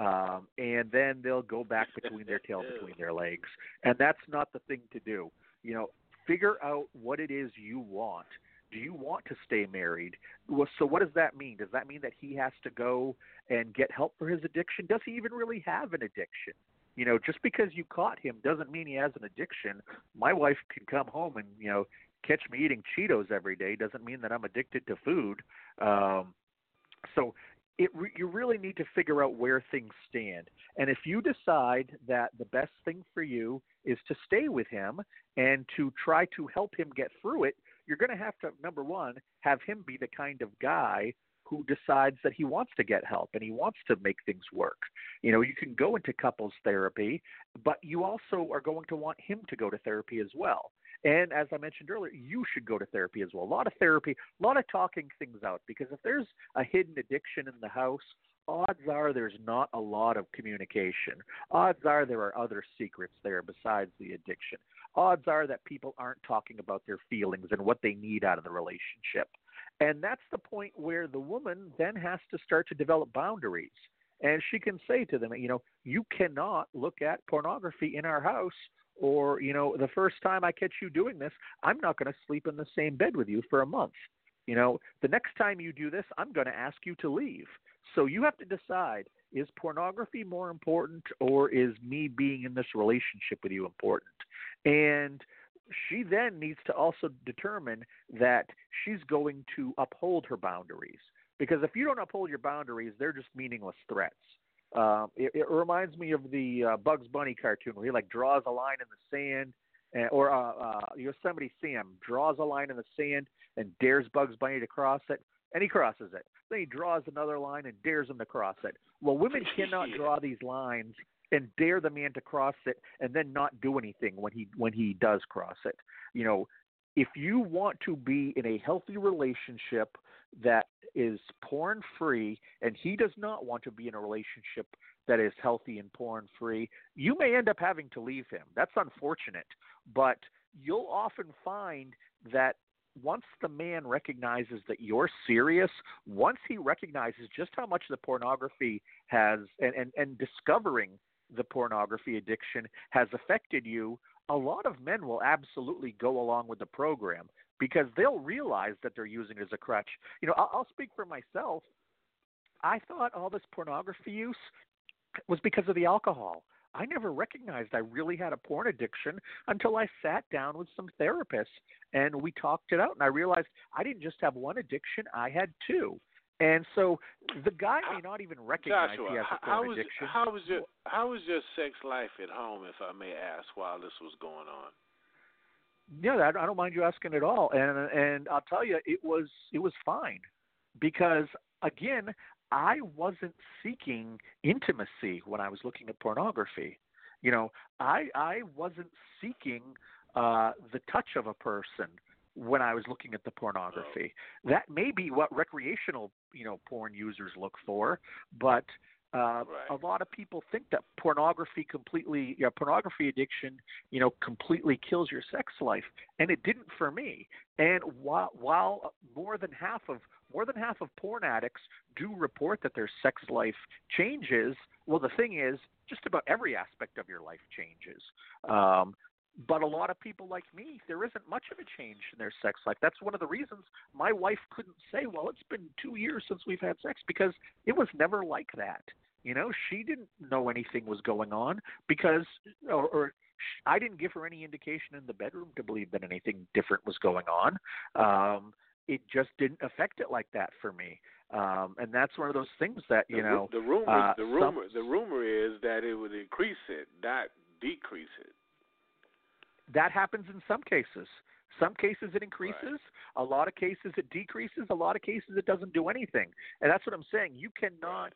Um, and then they'll go back between their tail, between their legs. And that's not the thing to do. You know, figure out what it is you want. Do you want to stay married? Well, so what does that mean? Does that mean that he has to go and get help for his addiction? Does he even really have an addiction? You know, just because you caught him doesn't mean he has an addiction. My wife can come home and, you know, catch me eating Cheetos every day. Doesn't mean that I'm addicted to food. Um, so it, you really need to figure out where things stand. And if you decide that the best thing for you is to stay with him and to try to help him get through it, you're going to have to, number one, have him be the kind of guy who decides that he wants to get help and he wants to make things work. You know, you can go into couples therapy, but you also are going to want him to go to therapy as well. And as I mentioned earlier, you should go to therapy as well. A lot of therapy, a lot of talking things out, because if there's a hidden addiction in the house, odds are there's not a lot of communication. Odds are there are other secrets there besides the addiction. Odds are that people aren't talking about their feelings and what they need out of the relationship. And that's the point where the woman then has to start to develop boundaries And she can say to them, you know, you cannot look at pornography in our house, or, you know, the first time I catch you doing this, I'm not going to sleep in the same bed with you for a month. You know, the next time you do this, I'm going to ask you to leave. So you have to decide, is pornography more important, or is me being in this relationship with you important? And she then needs to also determine that she's going to uphold her boundaries. Because if you don't uphold your boundaries, they're just meaningless threats. Uh, it, it reminds me of the uh, Bugs Bunny cartoon where he like draws a line in the sand, and, or uh, uh, Yosemite Sam draws a line in the sand and dares Bugs Bunny to cross it, and he crosses it. Then he draws another line and dares him to cross it. Well, women cannot draw these lines and dare the man to cross it and then not do anything when he when he does cross it. You know, if you want to be in a healthy relationship that is porn-free, and he does not want to be in a relationship that is healthy and porn-free, you may end up having to leave him. That's unfortunate. But you'll often find that once the man recognizes that you're serious, once he recognizes just how much the pornography has and, and, and discovering the pornography addiction has affected you, a lot of men will absolutely go along with the program, because they'll realize that they're using it as a crutch. You know, I'll, I'll speak for myself. I thought all this pornography use was because of the alcohol. I never recognized I really had a porn addiction until I sat down with some therapists and we talked it out, and I realized I didn't just have one addiction, I had two. And so the guy may not even recognize Joshua, he has a porn how addiction. Was, how, was your, how was your sex life at home, if I may ask, while this was going on? Yeah, I don't mind you asking at all, and and I'll tell you, it was it was fine, because again, I wasn't seeking intimacy when I was looking at pornography. You know, I I wasn't seeking uh, the touch of a person when I was looking at the pornography. That may be what recreational you know porn users look for, but Uh, right. A lot of people think that pornography completely, you know, pornography addiction, you know, completely kills your sex life, and it didn't for me. And while, while more than half of more than half of porn addicts do report that their sex life changes, well, the thing is, just about every aspect of your life changes. Um, But a lot of people like me, there isn't much of a change in their sex life. That's one of the reasons my wife couldn't say, well, it's been two years since we've had sex, because it was never like that. You know, she didn't know anything was going on because or, – or I didn't give her any indication in the bedroom to believe that anything different was going on. Um, it just didn't affect it like that for me. Um, and that's one of those things that, you the, know – The rumor uh, the rumor, some, the rumor is that it would increase it, not decrease it. That happens in some cases. Some cases it increases. Right. A lot of cases it decreases. A lot of cases it doesn't do anything. And that's what I'm saying. You cannot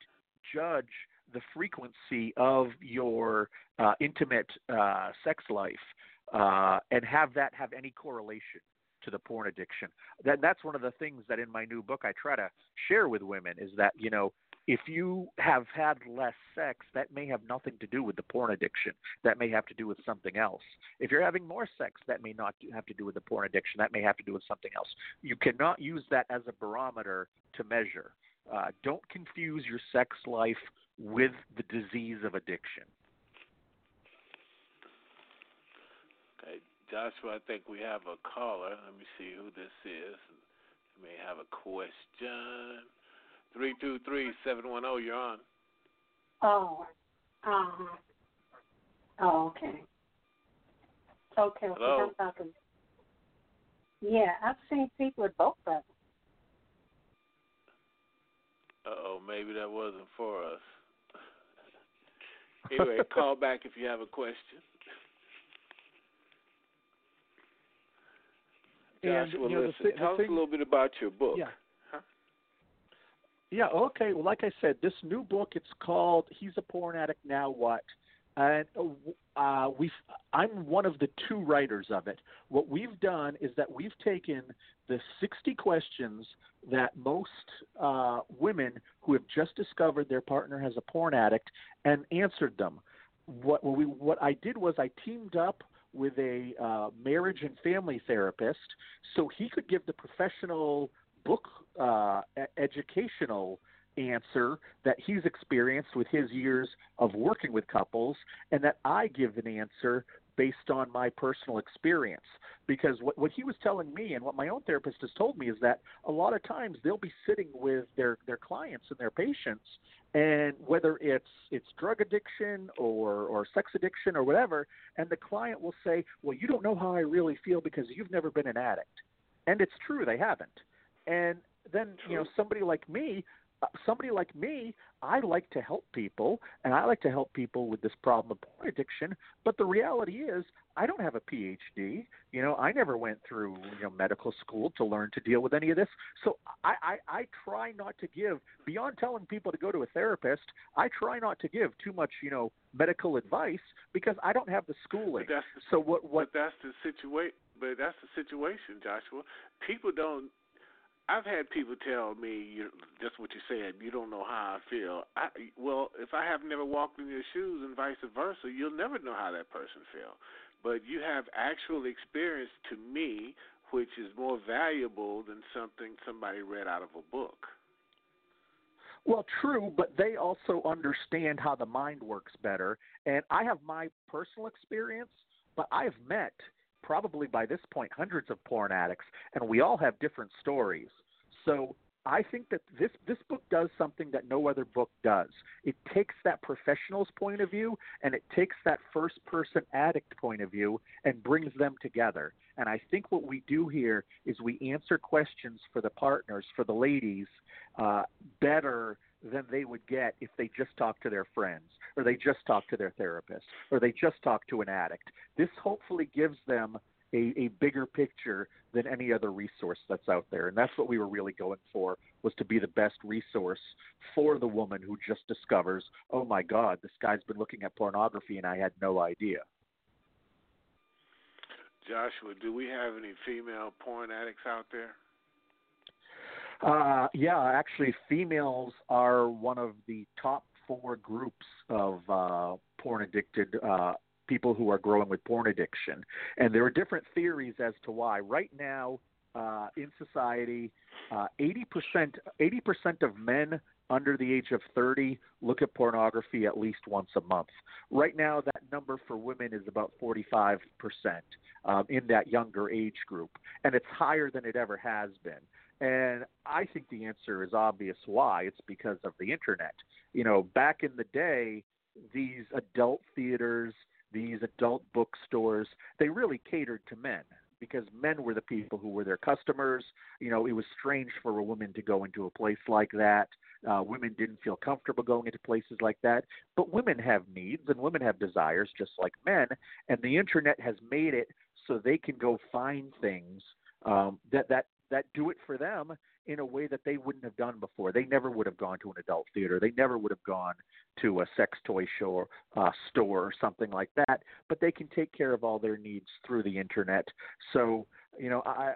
judge the frequency of your uh, intimate uh, sex life uh, and have that have any correlation to the porn addiction. That, that's one of the things that in my new book I try to share with women is that, you know, if you have had less sex, that may have nothing to do with the porn addiction. That may have to do with something else. If you're having more sex, that may not have to do with the porn addiction. That may have to do with something else. You cannot use that as a barometer to measure. Uh, don't confuse your sex life with the disease of addiction. Okay, Joshua, I think we have a caller. Let me see who this is. You may have a question. Three two three seven one zero. You're on. Oh, um. Oh, okay. Okay. Hello. I'm talking. Yeah, I've seen people with both of them. Uh oh, maybe that wasn't for us. Anyway, call back if you have a question. And, Joshua, you know, listen. The thing, tell the thing, us a little bit about your book. Yeah. Yeah, okay. Well, like I said, this new book, it's called He's a Porn Addict, Now What? And uh, we've, I'm one of the two writers of it. What we've done is that we've taken the sixty questions that most uh, women who have just discovered their partner has a porn addict and answered them. What, we, what I did was I teamed up with a uh, marriage and family therapist so he could give the professional book uh, educational answer that he's experienced with his years of working with couples, and that I give an answer based on my personal experience. Because what, what he was telling me and what my own therapist has told me is that a lot of times they'll be sitting with their, their clients and their patients, and whether it's it's drug addiction or, or sex addiction or whatever, and the client will say, well, you don't know how I really feel because you've never been an addict. And it's true, they haven't. And then, you know, somebody like me, somebody like me, I like to help people, and I like to help people with this problem of porn addiction. But the reality is, I don't have a P H D. You know, I never went through you know medical school to learn to deal with any of this. So I, I, I try not to give, beyond telling people to go to a therapist, I try not to give too much, you know, medical advice because I don't have the schooling. But that's the, so what? What? But that's the situation. But that's the situation, Joshua. People don't. I've had people tell me, you, just what you said, you don't know how I feel. I, well, if I have never walked in your shoes and vice versa, you'll never know how that person feels. But you have actual experience to me, which is more valuable than something somebody read out of a book. Well, true, but they also understand how the mind works better. And I have my personal experience, but I've met probably by this point hundreds of porn addicts, and we all have different stories. So I think that this, this book does something that no other book does. It takes that professional's point of view, and it takes that first-person addict point of view and brings them together. And I think what we do here is we answer questions for the partners, for the ladies, uh, better than they would get if they just talked to their friends, or they just talked to their therapist, or they just talked to an addict. This hopefully gives them a, a bigger picture than any other resource that's out there. And that's what we were really going for, was to be the best resource for the woman who just discovers, oh, my God, this guy's been looking at pornography and I had no idea. Joshua, do we have any female porn addicts out there? Uh, yeah, actually, females are one of the top four groups of uh, porn-addicted uh people who are growing with porn addiction. And there are different theories as to why. Right now, uh, in society, uh, eighty percent of men under the age of thirty look at pornography at least once a month. Right now, that number for women is about forty-five percent um, in that younger age group, and it's higher than it ever has been. And I think the answer is obvious why. It's because of the internet. You know, back in the day, these adult theaters, these adult bookstores, they really catered to men because men were the people who were their customers. You know, it was strange for a woman to go into a place like that. Uh, women didn't feel comfortable going into places like that. But women have needs and women have desires just like men. And the internet has made it so they can go find things um, that, that, that do it for them in a way that they wouldn't have done before. They never would have gone to an adult theater. They never would have gone to a sex toy show, or, uh, store or something like that, but they can take care of all their needs through the internet. So, you know, I,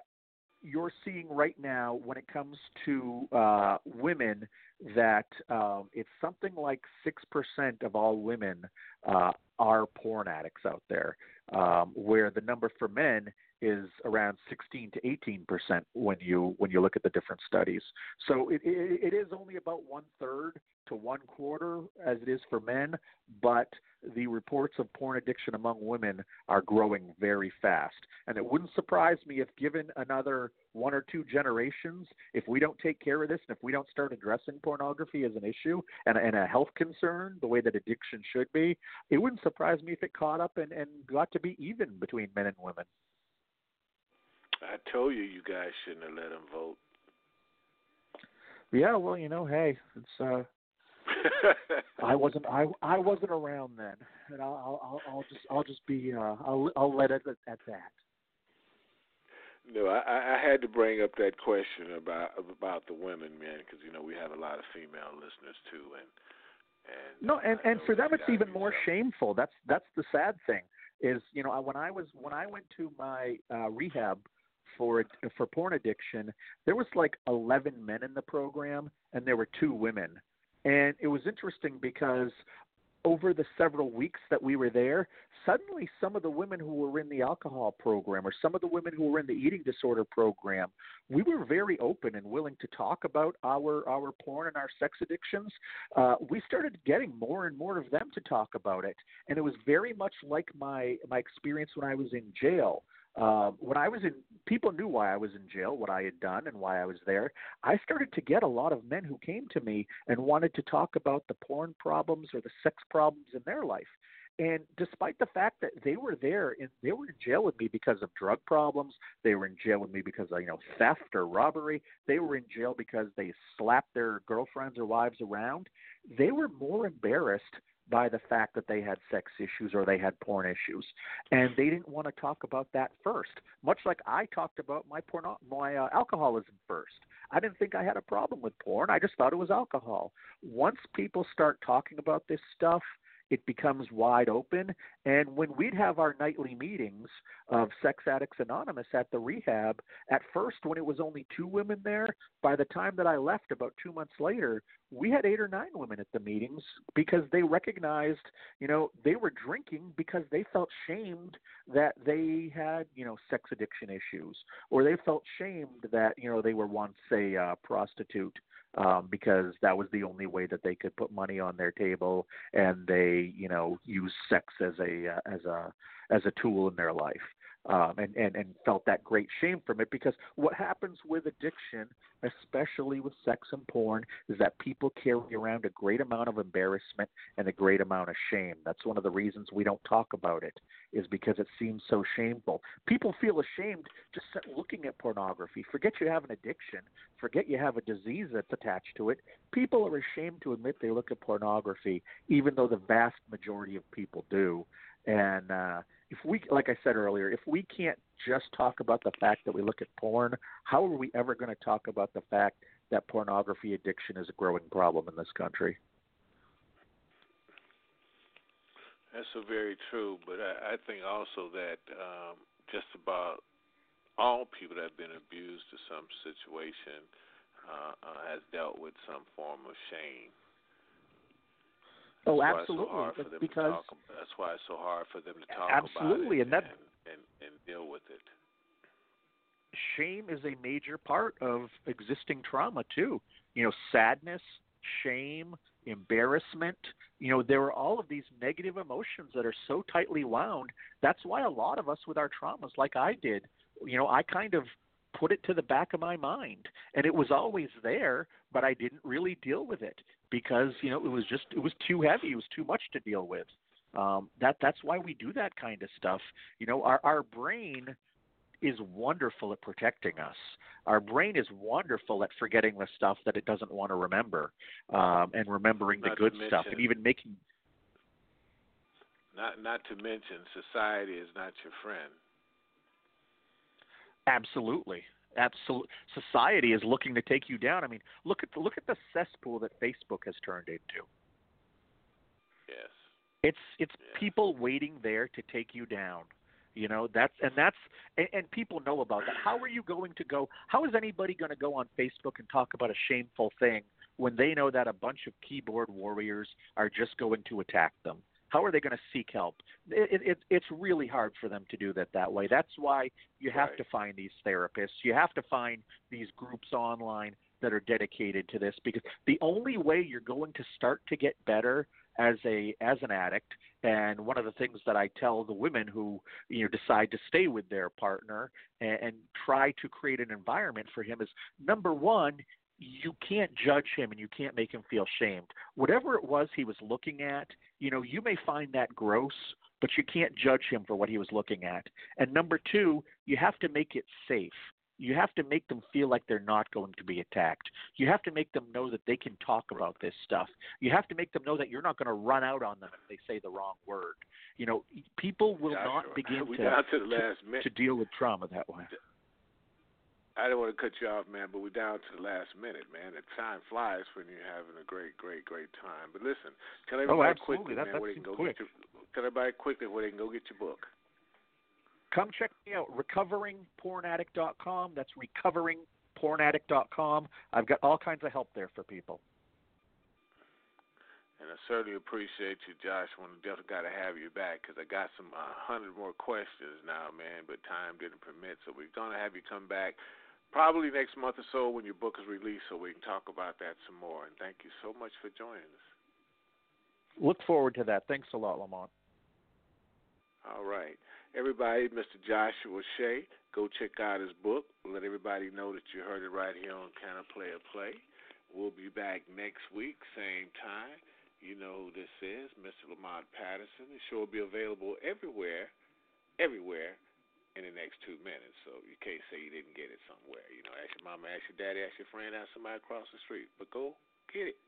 you're seeing right now when it comes to uh, women that um, it's something like six percent of all women uh, are porn addicts out there, um, where the number for men is around sixteen to eighteen percent when you when you look at the different studies. So it, it, it is only about one-third to one-quarter as it is for men, but the reports of porn addiction among women are growing very fast. And it wouldn't surprise me if, given another one or two generations, if we don't take care of this and if we don't start addressing pornography as an issue and, and a health concern the way that addiction should be, it wouldn't surprise me if it caught up and, and got to be even between men and women. I told you you guys shouldn't have let him vote. Yeah, well, you know, hey, it's uh, I wasn't I, I wasn't around then, and I'll I'll, I'll just I'll just be uh, I'll I'll let it at that. No, I, I had to bring up that question about about the women, man, because you know we have a lot of female listeners too, and and no, and, and for them it's even more shameful. That's that's the sad thing is, you know, when I was when I went to my uh, rehab for for porn addiction, there was like eleven men in the program, and there were two women. And it was interesting because over the several weeks that we were there, suddenly some of the women who were in the alcohol program or some of the women who were in the eating disorder program, we were very open and willing to talk about our, our porn and our sex addictions. Uh, we started getting more and more of them to talk about it. And it was very much like my, my experience when I was in jail. Uh, when I was in, people knew why I was in jail, what I had done and why I was there. I started to get a lot of men who came to me and wanted to talk about the porn problems or the sex problems in their life. And despite the fact that they were there and they were in jail with me because of drug problems, they were in jail with me because of, you know, theft or robbery, they were in jail because they slapped their girlfriends or wives around, they were more embarrassed by the fact that they had sex issues or they had porn issues. And they didn't want to talk about that first, much like I talked about my porn, my uh, alcoholism first. I didn't think I had a problem with porn. I just thought it was alcohol. Once people start talking about this stuff, it becomes wide open. And when we'd have our nightly meetings of Sex Addicts Anonymous at the rehab, at first when it was only two women there, by the time that I left about two months later, we had eight or nine women at the meetings because they recognized, you know, they were drinking because they felt shamed that they had, you know, sex addiction issues, or they felt shamed that, you know, they were once a uh, prostitute. Um, because that was the only way that they could put money on their table, and they, you know, used sex as a uh, as a as a tool in their life, um, and, and and felt that great shame from it. Because what happens with addiction, especially with sex and porn, is that people carry around a great amount of embarrassment and a great amount of shame. That's one of the reasons we don't talk about it, is because it seems so shameful. People feel ashamed just looking at pornography. Forget you have an addiction. Forget you have a disease that's attached to it. People are ashamed to admit they look at pornography, even though the vast majority of people do. And uh, if we, like I said earlier, if we can't just talk about the fact that we look at porn, how are we ever going to talk about the fact that pornography addiction is a growing problem in this country? That's so very true, but I, I think also that um, just about all people that have been abused in some situation uh, uh, has dealt with some form of shame. That's oh, absolutely. So that's, because, talk, that's why it's so hard for them to talk absolutely, about it and, and, and, and deal with it. Shame is a major part of existing trauma, too. You know, sadness, shame, embarrassment. You know, there are all of these negative emotions that are so tightly wound. That's why a lot of us with our traumas, like I did, you know, I kind of put it to the back of my mind. And it was always there, but I didn't really deal with it because, you know, it was just, it was too heavy. It was too much to deal with. Um, that that's why we do that kind of stuff. You know, our, our brain is wonderful at protecting us. Our brain is wonderful at forgetting the stuff that it doesn't want to remember, um, and remembering the good stuff and even making. Not, not to mention society is not your friend. Absolutely. Absolutely. Society is looking to take you down. I mean, look at the, look at the cesspool that Facebook has turned into. Yes. It's it's yes. people waiting there to take you down. You know, that's and that's and, and people know about that. How are you going to go? How is anybody going to go on Facebook and talk about a shameful thing when they know that a bunch of keyboard warriors are just going to attack them? How are they going to seek help? It, it, it's really hard for them to do that that way. That's why you have right. to find these therapists. You have to find these groups online that are dedicated to this, because the only way you're going to start to get better as a as an addict, and one of the things that I tell the women who, you know, decide to stay with their partner and, and try to create an environment for him is, number one, you can't judge him and you can't make him feel shamed. Whatever it was he was looking at, you know, you may find that gross, but you can't judge him for what he was looking at. And number two, you have to make it safe. You have to make them feel like they're not going to be attacked. You have to make them know that they can talk about this stuff. You have to make them know that you're not going to run out on them if they say the wrong word. You know, people will Joshua, not begin to, to, the last to, to deal with trauma that way. I don't want to cut you off, man, but we're down to the last minute, man. The time flies when you're having a great, great, great time. But listen, tell everybody oh, quickly, that, man, where they can go quick. get your, tell everybody quickly where they can go get your book. Come check me out, recovering porn addict dot com. That's recovering porn addict dot com. I've got all kinds of help there for people. And I certainly appreciate you, Josh. When I got to have you back because I got some uh, hundred more questions now, man, but time didn't permit. So we're going to have you come back probably next month or so when your book is released so we can talk about that some more. And thank you so much for joining us. Look forward to that. Thanks a lot, Lamont. All right. Everybody, Mister Joshua Shea, go check out his book. Let everybody know that you heard it right here on Can a Player Play. We'll be back next week, same time. You know who this is, Mister Lamont Patterson. The show will be available everywhere, everywhere in the next two minutes. So you can't say you didn't get it somewhere. You know, ask your mama, ask your daddy, ask your friend, ask somebody across the street. But go get it.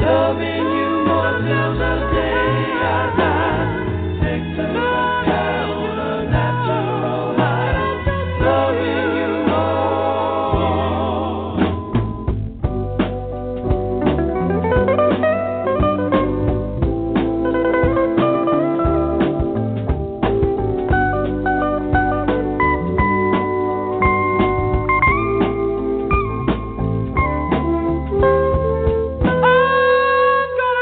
Loving you more till the day I die.